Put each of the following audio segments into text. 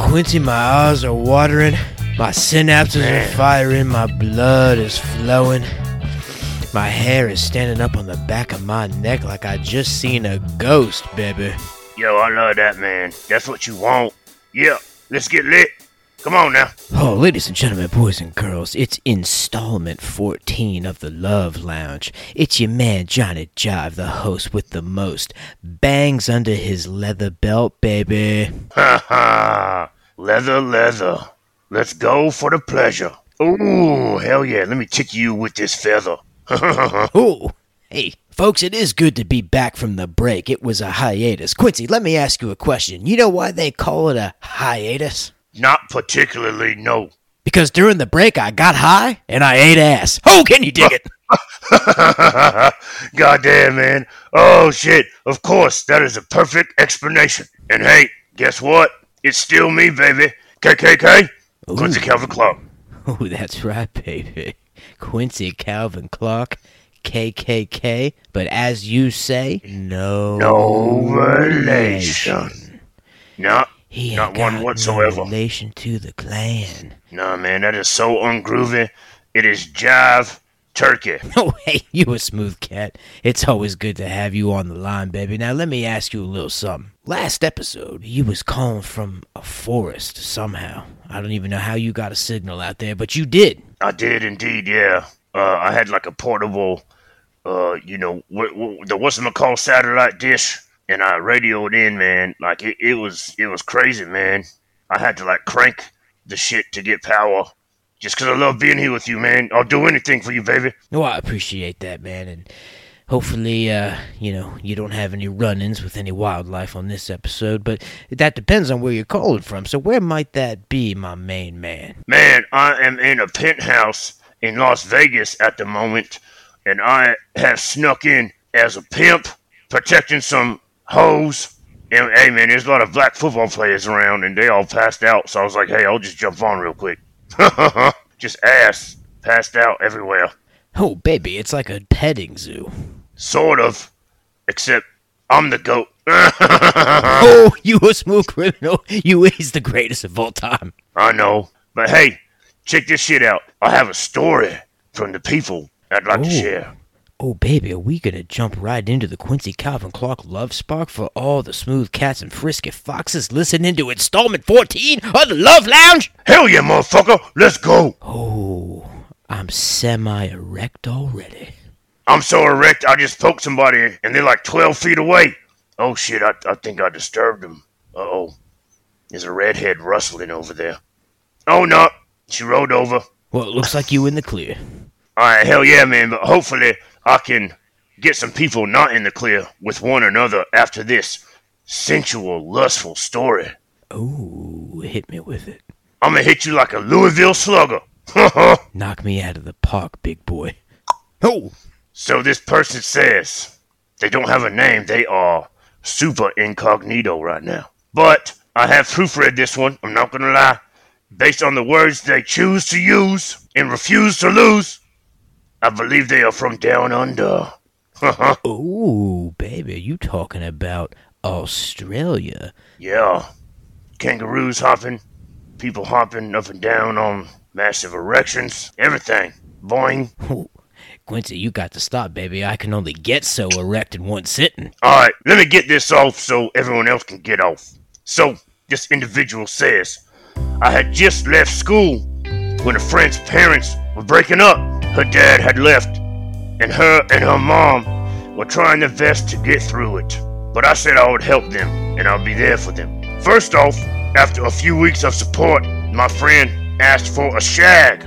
Quincy, my eyes are watering, my synapses are firing, my blood is flowing, my hair is standing up on the back of my neck like I just seen a ghost, baby. Yo, I love that, man. That's what you want. Yeah, let's get lit. Come on now. Oh, ladies and gentlemen, boys and girls, it's installment 14 of the Love Lounge. It's your man, Johnny Jive, the host with the most bangs under his leather belt, baby. Ha ha. Leather. Let's go for the pleasure. Ooh, hell yeah. Let me tick you with this feather. Ooh. Hey, folks, it is good to be back from the break. It was a hiatus. Quincy, let me ask you a question. You know why they call it a hiatus? Not particularly, no. Because during the break, I got high and I ate ass. Oh, can you dig it? Goddamn, man. Oh, shit. Of course, that is a perfect explanation. And hey, guess what? It's still me, baby. KKK, ooh. Quincy Calvin Clark. Oh, that's right, baby. Quincy Calvin Clark, KKK. But as you say, no relation. Not one whatsoever. No relation to the clan. Nah, man, that is so ungroovy. It is Jive Turkey. No, hey, you a smooth cat. It's always good to have you on the line, baby. Now, let me ask you a little something. Last episode, you was calling from a forest somehow. I don't even know how you got a signal out there, but you did. I did indeed, yeah. I had like a portable, the whatchamacallit satellite dish. And I radioed in, man. Like, it was crazy, man. I had to, like, crank the shit to get power. Just because I love being here with you, man. I'll do anything for you, baby. No, I appreciate that, man. And hopefully, you don't have any run-ins with any wildlife on this episode. But that depends on where you're calling from. So where might that be, my main man? Man, I am in a penthouse in Las Vegas at the moment. And I have snuck in as a pimp, protecting some hoes. And, hey, man, there's a lot of black football players around, and they all passed out. So I was like, hey, I'll just jump on real quick. Just ass passed out everywhere. Oh, baby, it's like a petting zoo. Sort of. Except I'm the GOAT. Oh, you a smooth criminal. You is the greatest of all time. I know. But, hey, check this shit out. I have a story from the people I'd like to share. Oh, baby, are we going to jump right into the Quincy Calvin Clark Love Spark for all the smooth cats and frisky foxes listening to installment 14 of the Love Lounge? Hell yeah, motherfucker. Let's go. Oh, I'm semi-erect already. I'm so erect, I just poked somebody, and they're like 12 feet away. Oh, shit, I think I disturbed them. Uh-oh. There's a redhead rustling over there. Oh, no. She rolled over. Well, it looks like you in the clear. All right, hell yeah, man, but hopefully I can get some people not in the clear with one another after this sensual, lustful story. Ooh, hit me with it. I'm gonna hit you like a Louisville slugger. Knock me out of the park, big boy. Oh! So this person says they don't have a name. They are super incognito right now. But I have proofread this one. I'm not gonna lie. Based on the words they choose to use and refuse to lose, I believe they are from down under. Oh, baby, you talking about Australia? Yeah. Kangaroos hopping, people hopping up and down on massive erections, everything. Boing. Oh, Quincy, you got to stop, baby. I can only get so erect in one sitting. All right, let me get this off so everyone else can get off. So, this individual says, I had just left school when a friend's parents were breaking up. Her dad had left, and her mom were trying their best to get through it. But I said I would help them, and I'll be there for them. First off, after a few weeks of support, my friend asked for a shag.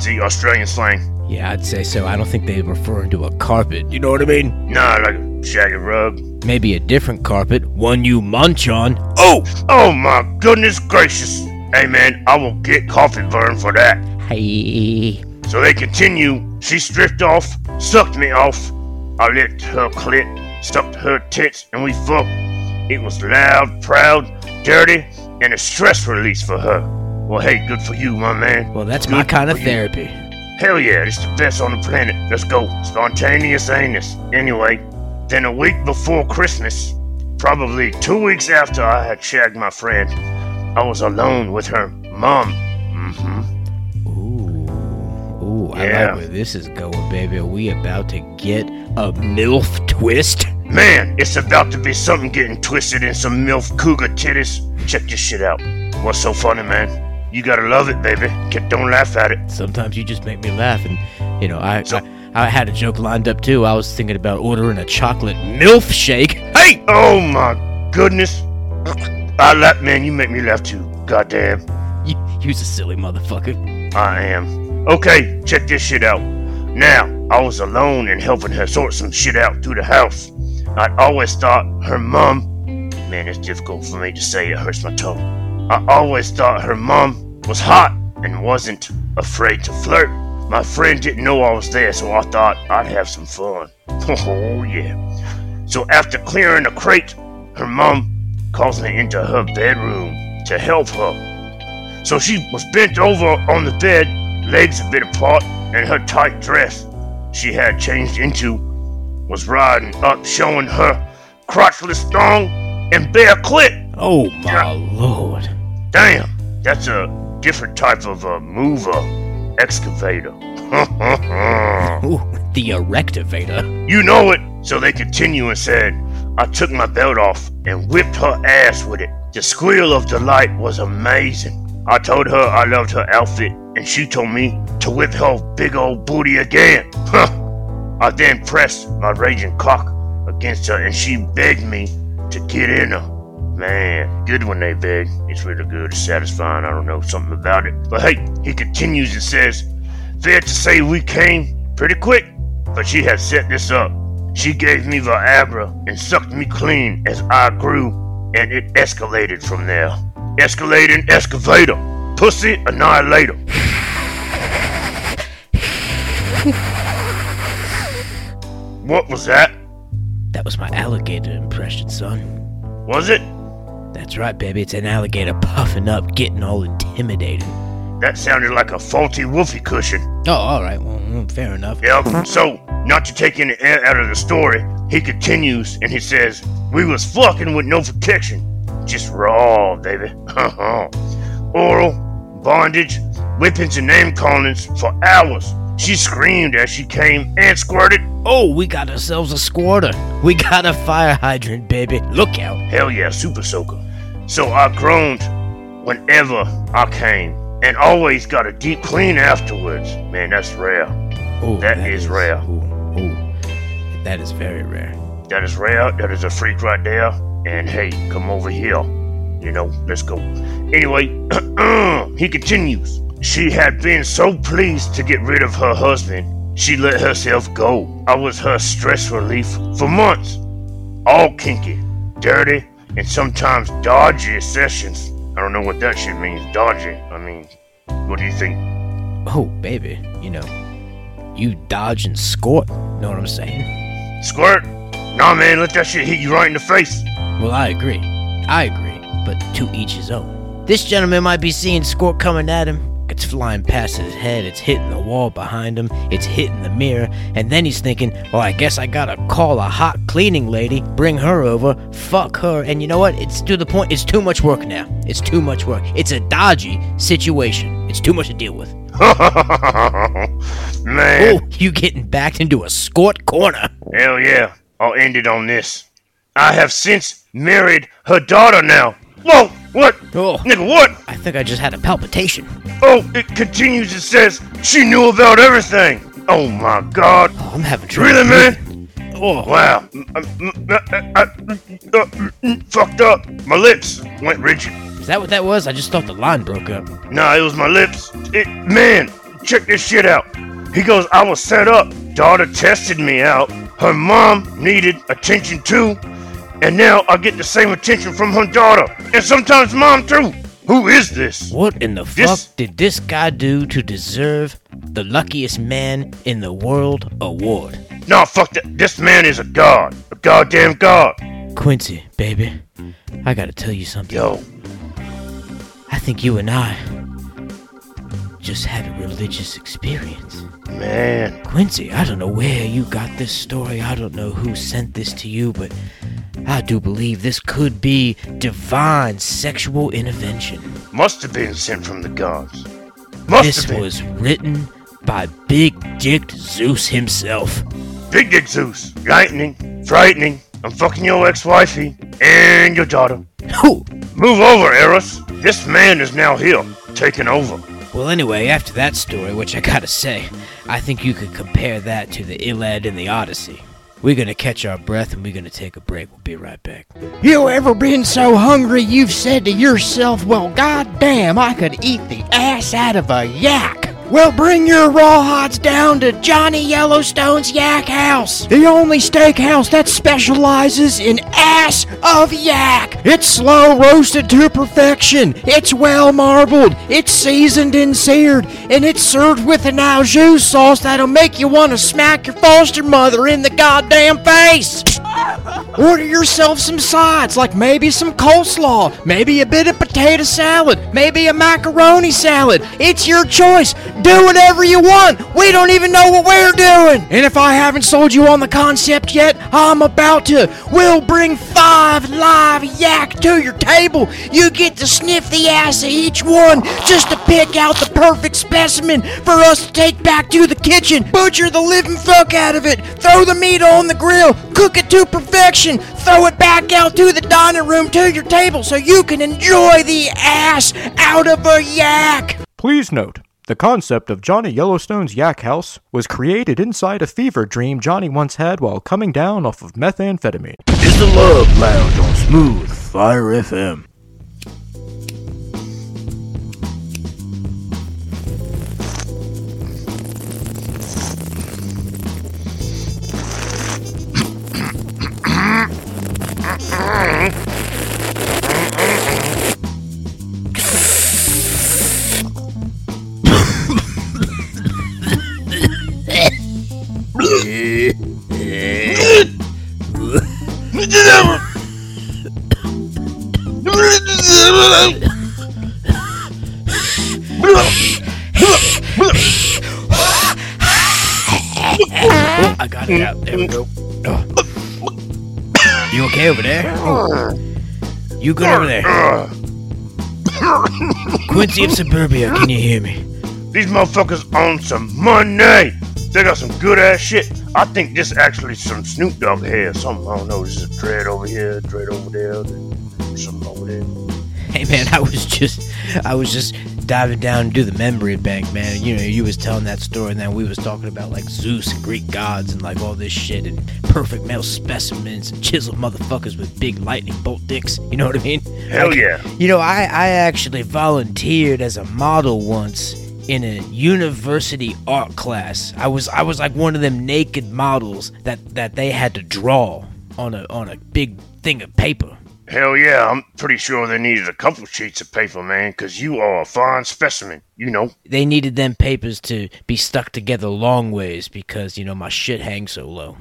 See, Australian slang. Yeah, I'd say so. I don't think they were referring to a carpet. You know what I mean? Nah, like a shaggy rug. Maybe a different carpet, one you munch on. Oh my goodness gracious. Hey man, I will get coffee burn for that. Hey. So they continue. She stripped off, sucked me off. I licked her clit, sucked her tits, and we fucked. It was loud, proud, dirty, and a stress release for her. Well, hey, good for you, my man. Well, that's good, my kind of therapy. Hell yeah, it's the best on the planet. Let's go. Spontaneous anus. Anyway, then a week before Christmas, probably 2 weeks after I had shagged my friend, I was alone with her mom. Mm-hmm. Ooh, yeah. I like where this is going, baby. Are we about to get a MILF twist? Man, it's about to be something getting twisted in some MILF cougar titties. Check this shit out. What's so funny, man? You gotta love it, baby. Don't laugh at it. Sometimes you just make me laugh, and, you know, I had a joke lined up, too. I was thinking about ordering a chocolate MILF shake. Hey! Oh, my goodness. I laugh, man. You make me laugh, too. Goddamn. You's a silly motherfucker. I am. Okay, check this shit out. Now, I was alone and helping her sort some shit out through the house. I'd always thought her mom... Man, it's difficult for me to say. It hurts my tongue. I always thought her mom was hot and wasn't afraid to flirt. My friend didn't know I was there, so I thought I'd have some fun. Oh, yeah. So after clearing the crate, her mom calls me into her bedroom to help her. So she was bent over on the bed, legs a bit apart, and her tight dress she had changed into was riding up, showing her crotchless thong and bare clit. Oh, my lord. Damn, that's a different type of a mover excavator. Ooh, the erectivator. You know it. So they continue and said, I took my belt off and whipped her ass with it. The squeal of delight was amazing. I told her I loved her outfit, and she told me to whip her big old booty again. I then pressed my raging cock against her, and she begged me to get in her. Man, good when they beg. It's really good. It's satisfying. I don't know, something about it. But hey, he continues and says, fair to say we came pretty quick, but she had set this up. She gave me Viagra and sucked me clean as I grew, and it escalated from there. Escalating excavator. Pussy annihilator. What was that? That was my alligator impression, son. Was it? That's right, baby. It's an alligator puffing up, getting all intimidating. That sounded like a faulty woofy cushion. Oh, all right. Well, fair enough. Yep. So, not to take any air out of the story, he continues and he says, we was fucking with no protection. Just raw, baby. Oral, bondage, whippings and name-callings for hours. She screamed as she came and squirted. Oh, we got ourselves a squirter. We got a fire hydrant, baby. Look out. Hell yeah, super soaker. So I groaned whenever I came and always got a deep clean afterwards. Man, that's rare. Ooh, that is rare. Ooh, that is very rare. That is rare. That is a freak right there. And hey, come over here. You know, let's go. Anyway, he continues. She had been so pleased to get rid of her husband, she let herself go. I was her stress relief for months. All kinky, dirty, and sometimes dodgy sessions. I don't know what that shit means, dodgy. I mean, what do you think? Oh, baby, you know, you dodge and squirt. Know what I'm saying? Squirt? Nah, man, let that shit hit you right in the face. Well, I agree, but to each his own. This gentleman might be seeing squirt coming at him. It's flying past his head, it's hitting the wall behind him, it's hitting the mirror, and then he's thinking, well, I guess I gotta call a hot cleaning lady, bring her over, fuck her, and you know what? It's to the point, it's too much work now. It's too much work. It's a dodgy situation. It's too much to deal with. Man. Oh, you getting backed into a squirt corner. Hell yeah. I'll end it on this. I have since married her daughter now. Whoa! What? Oh. Nigga, what? I think I just had a palpitation. Oh, it continues. It says she knew about everything. Oh, my God. Oh, I'm having trouble. Really, man? Oh. Wow. I fucked up. My lips went rigid. Is that what that was? I just thought the line broke up. Nah, it was my lips. Man, check this shit out. He goes, I was set up. Daughter tested me out. Her mom needed attention, too. And now I get the same attention from her daughter, and sometimes mom too. Who is this? What in the fuck did this guy do to deserve the luckiest man in the world award? Nah, fuck that. This man is a god. A goddamn god. Quincy, baby, I gotta tell you something. Yo. I think you and I just had a religious experience. Man. Quincy, I don't know where you got this story. I don't know who sent this to you, but I do believe this could be divine sexual intervention. Must have been sent from the gods. This was written by Big Dick Zeus himself. Big Dick Zeus. Lightning. Frightening. I'm fucking your ex-wifey and your daughter. Who? Move over, Eros. This man is now here, taking over. Well, anyway, after that story, which I gotta say, I think you could compare that to the Iliad and the Odyssey. We're going to catch our breath and we're going to take a break. We'll be right back. You ever been so hungry you've said to yourself, well, goddamn, I could eat the ass out of a yak? Well, bring your rawhides down to Johnny Yellowstone's Yak House, the only steakhouse that specializes in ass of yak. It's slow roasted to perfection. It's well marbled. It's seasoned and seared. And it's served with an au jus sauce that'll make you want to smack your foster mother in the goddamn face. Order yourself some sides, like maybe some coleslaw, maybe a bit of potato salad, maybe a macaroni salad. It's your choice. Do whatever you want. We don't even know what we're doing. And if I haven't sold you on the concept yet, I'm about to. We'll bring 5 live yak to your table. You get to sniff the ass of each one just to pick out the perfect specimen for us to take back to the kitchen. Butcher the living fuck out of it. Throw the meat on the grill. Cook it to perfection. Throw it back out to the dining room to your table so you can enjoy the ass out of a yak. Please note, the concept of Johnny Yellowstone's Yak House was created inside a fever dream Johnny once had while coming down off of methamphetamine. It's the Love Lounge on Smooth Fire FM. Oh, I got it out. There we go. Oh. You okay over there? Oh. You good over there? Quincy of Suburbia, can you hear me? These motherfuckers own some money. They got some good-ass shit. I think this actually some Snoop Dogg hair or something. I don't know. This is a dread over here, dread over there, something over there. Hey, man, I was just diving down to the memory bank, man. You know, you was telling that story, and then we was talking about, like, Zeus and Greek gods and, like, all this shit and perfect male specimens and chiseled motherfuckers with big lightning bolt dicks. You know what I mean? Hell like, yeah. You know, I actually volunteered as a model once in a university art class. I was like one of them naked models that they had to draw on a big thing of paper. Hell yeah, I'm pretty sure they needed a couple sheets of paper, man, because you are a fine specimen, you know. They needed them papers to be stuck together long ways because, you know, my shit hangs so low.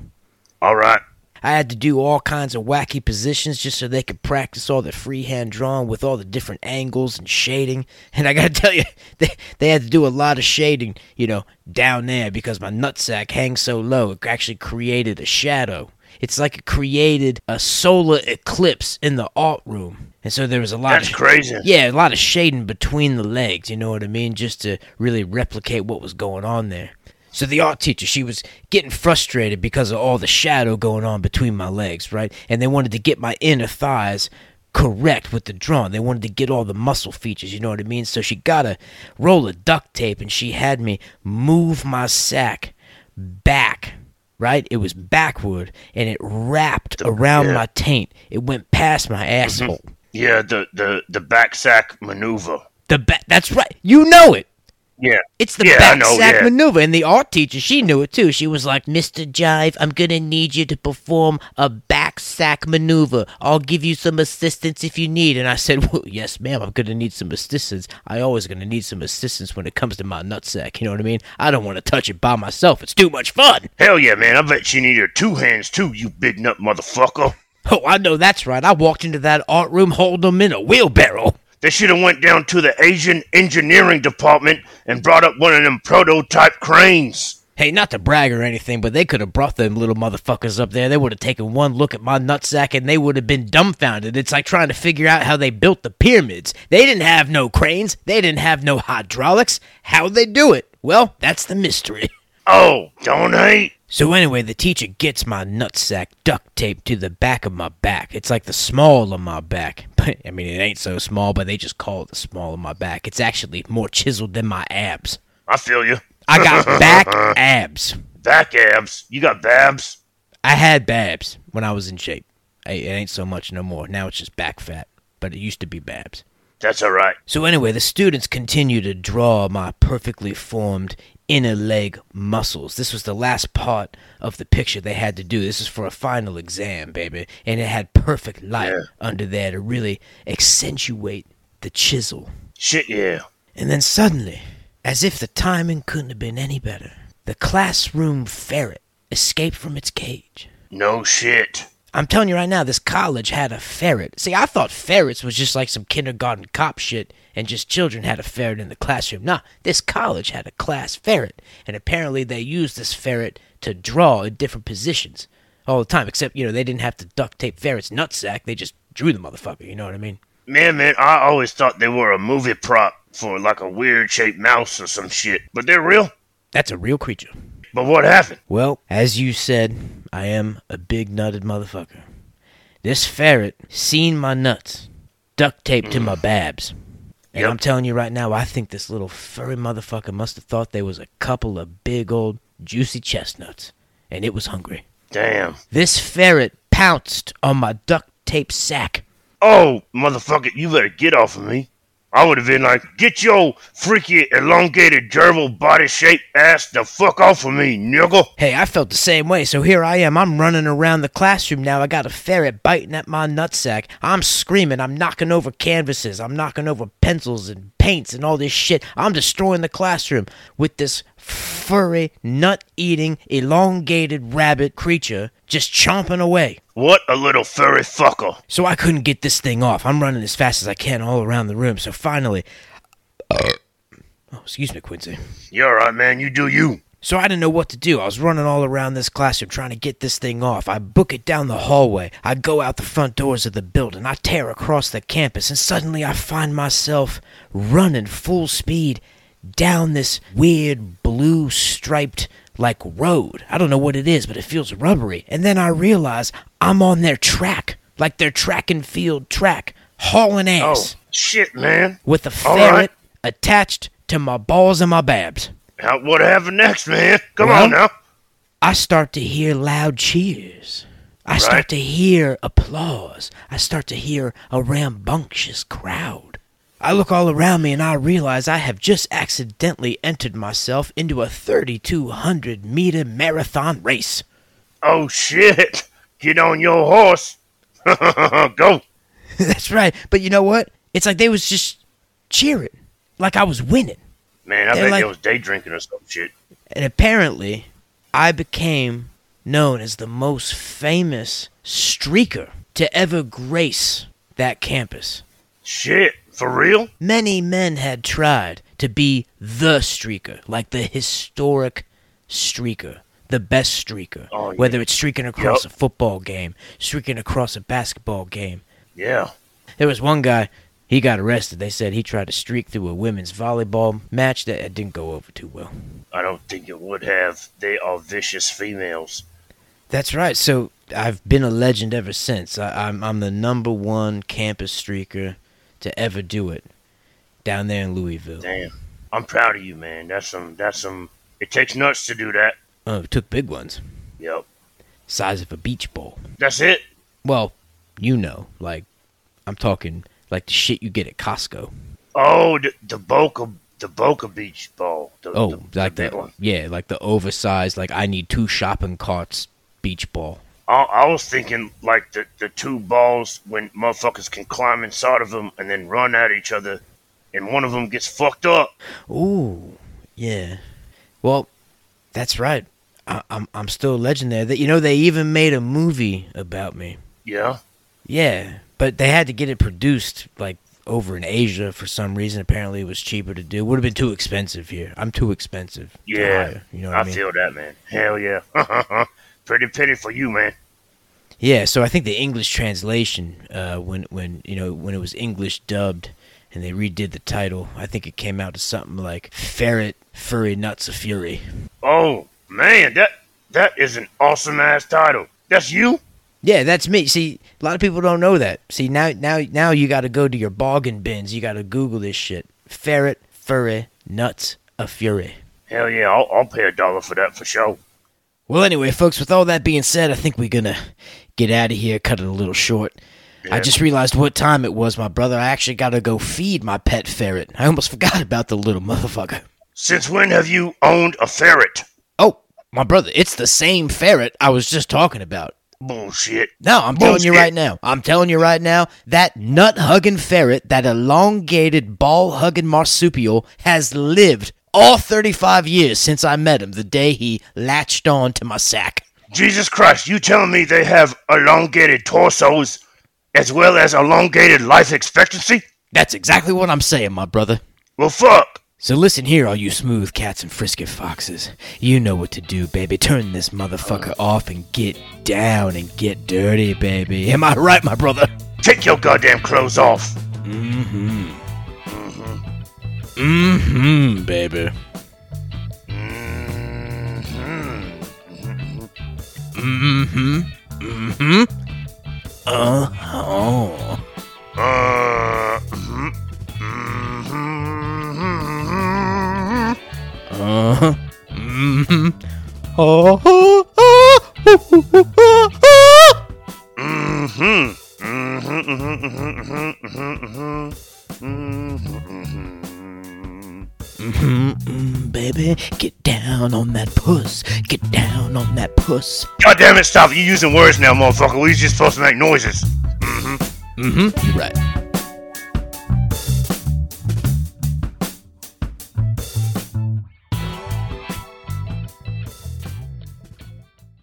All right. I had to do all kinds of wacky positions just so they could practice all the freehand drawing with all the different angles and shading. And I gotta tell you, they had to do a lot of shading, you know, down there because my nutsack hangs so low. It actually created a shadow. It's like it created a solar eclipse in the art room. And so there was a lot of... That's crazy. Yeah, a lot of shading between the legs, you know what I mean? Just to really replicate what was going on there. So the art teacher, she was getting frustrated because of all the shadow going on between my legs, right? And they wanted to get my inner thighs correct with the drawing. They wanted to get all the muscle features, you know what I mean? So she got a roll of duct tape and she had me move my sack back, right? It was backward and it wrapped around my taint. It went past my asshole. Mm-hmm. Yeah, the back sack maneuver. That's right. You know it. Yeah, it's the back sack maneuver, and the art teacher, she knew it too. She was like, "Mr. Jive, I'm gonna need you to perform a back sack maneuver. I'll give you some assistance if you need." And I said, "Well, yes, ma'am, I'm gonna need some assistance. I always gonna need some assistance when it comes to my nutsack. You know what I mean? I don't want to touch it by myself. It's too much fun." Hell yeah, man! I bet you needed two hands too, you big nut motherfucker. Oh, I know that's right. I walked into that art room holding them in a wheelbarrow. They should have went down to the Asian engineering department and brought up one of them prototype cranes. Hey, not to brag or anything, but they could have brought them little motherfuckers up there. They would have taken one look at my nutsack and they would have been dumbfounded. It's like trying to figure out how they built the pyramids. They didn't have no cranes. They didn't have no hydraulics. How'd they do it? Well, that's the mystery. Oh, don't hate. So anyway, the teacher gets my nutsack duct taped to the back of my back. It's like the small of my back. I mean, it ain't so small, but they just call it the small of my back. It's actually more chiseled than my abs. I feel you. I got back abs. Back abs? You got babs? I had babs when I was in shape. It ain't so much no more. Now it's just back fat. But it used to be babs. That's all right. So anyway, the students continue to draw my perfectly formed inner leg muscles. This was the last part of the picture they had to do. This is for a final exam, baby. And it had perfect light under there to really accentuate the chisel. Shit, yeah. And then suddenly, as if the timing couldn't have been any better, the classroom ferret escaped from its cage. No shit. I'm telling you right now, this college had a ferret. See, I thought ferrets was just like some kindergarten cop shit and just children had a ferret in the classroom. Nah, this college had a class ferret, and apparently they used this ferret to draw in different positions all the time, except, you know, they didn't have to duct tape ferrets' nutsack. They just drew the motherfucker, you know what I mean? Man, I always thought they were a movie prop for like a weird-shaped mouse or some shit, but they're real. That's a real creature. But what happened? Well, as you said, I am a big-nutted motherfucker. This ferret seen my nuts duct taped to my babs. And I'm telling you right now, I think this little furry motherfucker must have thought they was a couple of big old juicy chestnuts. And it was hungry. Damn. This ferret pounced on my duct-taped sack. Oh, motherfucker, you better get off of me. I would have been like, get your freaky, elongated, gerbil, body-shaped ass the fuck off of me, nigga. Hey, I felt the same way, so here I am. I'm running around the classroom now. I got a ferret biting at my nutsack. I'm screaming. I'm knocking over canvases. I'm knocking over pencils and paints and all this shit. I'm destroying the classroom with this furry, nut-eating, elongated rabbit creature just chomping away. What a little furry fucker. So I couldn't get this thing off. I'm running as fast as I can all around the room. So finally... Oh, excuse me, Quincy. You're all right, man. You do you. So I didn't know what to do. I was running all around this classroom trying to get this thing off. I book it down the hallway. I go out the front doors of the building. I tear across the campus. And suddenly I find myself running full speed down this weird blue striped like road. I don't know what it is, but it feels rubbery. And then I realize I'm on their track, like their track and field track, hauling ass. Oh, shit, man. With a ferret attached to my balls and my babs. What happened next, man? Come on now. I start to hear loud cheers. I start to hear applause. I start to hear a rambunctious crowd. I look all around me and I realize I have just accidentally entered myself into a 3,200-meter marathon race. Oh, shit. Get on your horse. Go. That's right. But you know what? It's like they was just cheering. Like I was winning. Man, I bet they was day drinking or some shit. And apparently, I became known as the most famous streaker to ever grace that campus. Shit, for real? Many men had tried to be the streaker, like the historic streaker, the best streaker. Oh, yeah. Whether it's streaking across a football game, streaking across a basketball game. Yeah. There was one guy, he got arrested. They said he tried to streak through a women's volleyball match that didn't go over too well. I don't think it would have. They are vicious females. That's right. So I've been a legend ever since. I'm the number one campus streaker to ever do it down there in Louisville. Damn. I'm proud of you, man. That's some. It takes nuts to do that. Oh, it took big ones. Yep. Size of a beach ball. That's it? Well, you know, like, I'm talking like the shit you get at Costco. Oh, the Boca Beach ball. The big one. Yeah, like the oversized, like I need two shopping carts beach ball. I was thinking like the two balls when motherfuckers can climb inside of them and then run at each other and one of them gets fucked up. Ooh, yeah. Well, that's right. I'm still a legend there. You know, they even made a movie about me. Yeah? Yeah, but they had to get it produced like over in Asia for some reason. Apparently it was cheaper to do. Would have been too expensive here. I'm too expensive. Yeah, to hire, you know what I mean? Feel that, man. Hell yeah. Pretty pity for you, man. Yeah, so I think the English translation, when it was English dubbed and they redid the title, I think it came out to something like Ferret Furry Nuts of Fury. Oh man, that is an awesome ass title. That's you? Yeah, that's me. See, a lot of people don't know that. See, now you got to go to your bargain bins. You got to Google this shit. Ferret Furry Nuts of Fury. Hell yeah, I'll pay $1 for that for sure. Well, anyway, folks, with all that being said, I think we're going to get out of here, cut it a little short. Yeah. I just realized what time it was, my brother. I actually got to go feed my pet ferret. I almost forgot about the little motherfucker. Since when have you owned a ferret? Oh, my brother, it's the same ferret I was just talking about. Bullshit. No, I'm telling you right now. That nut-hugging ferret, that elongated, ball-hugging marsupial has lived all 35 years since I met him, the day he latched on to my sack. Jesus Christ, you telling me they have elongated torsos as well as elongated life expectancy? That's exactly what I'm saying, my brother. Well, fuck. So listen here, all you smooth cats and frisky foxes. You know what to do, baby. Turn this motherfucker off and get down and get dirty, baby. Am I right, my brother? Take your goddamn clothes off. Mm-hmm, baby. Baby, get down on that puss. Get down on that puss. God damn it, stop. You're using words now, motherfucker. We're just supposed to make noises. You're right.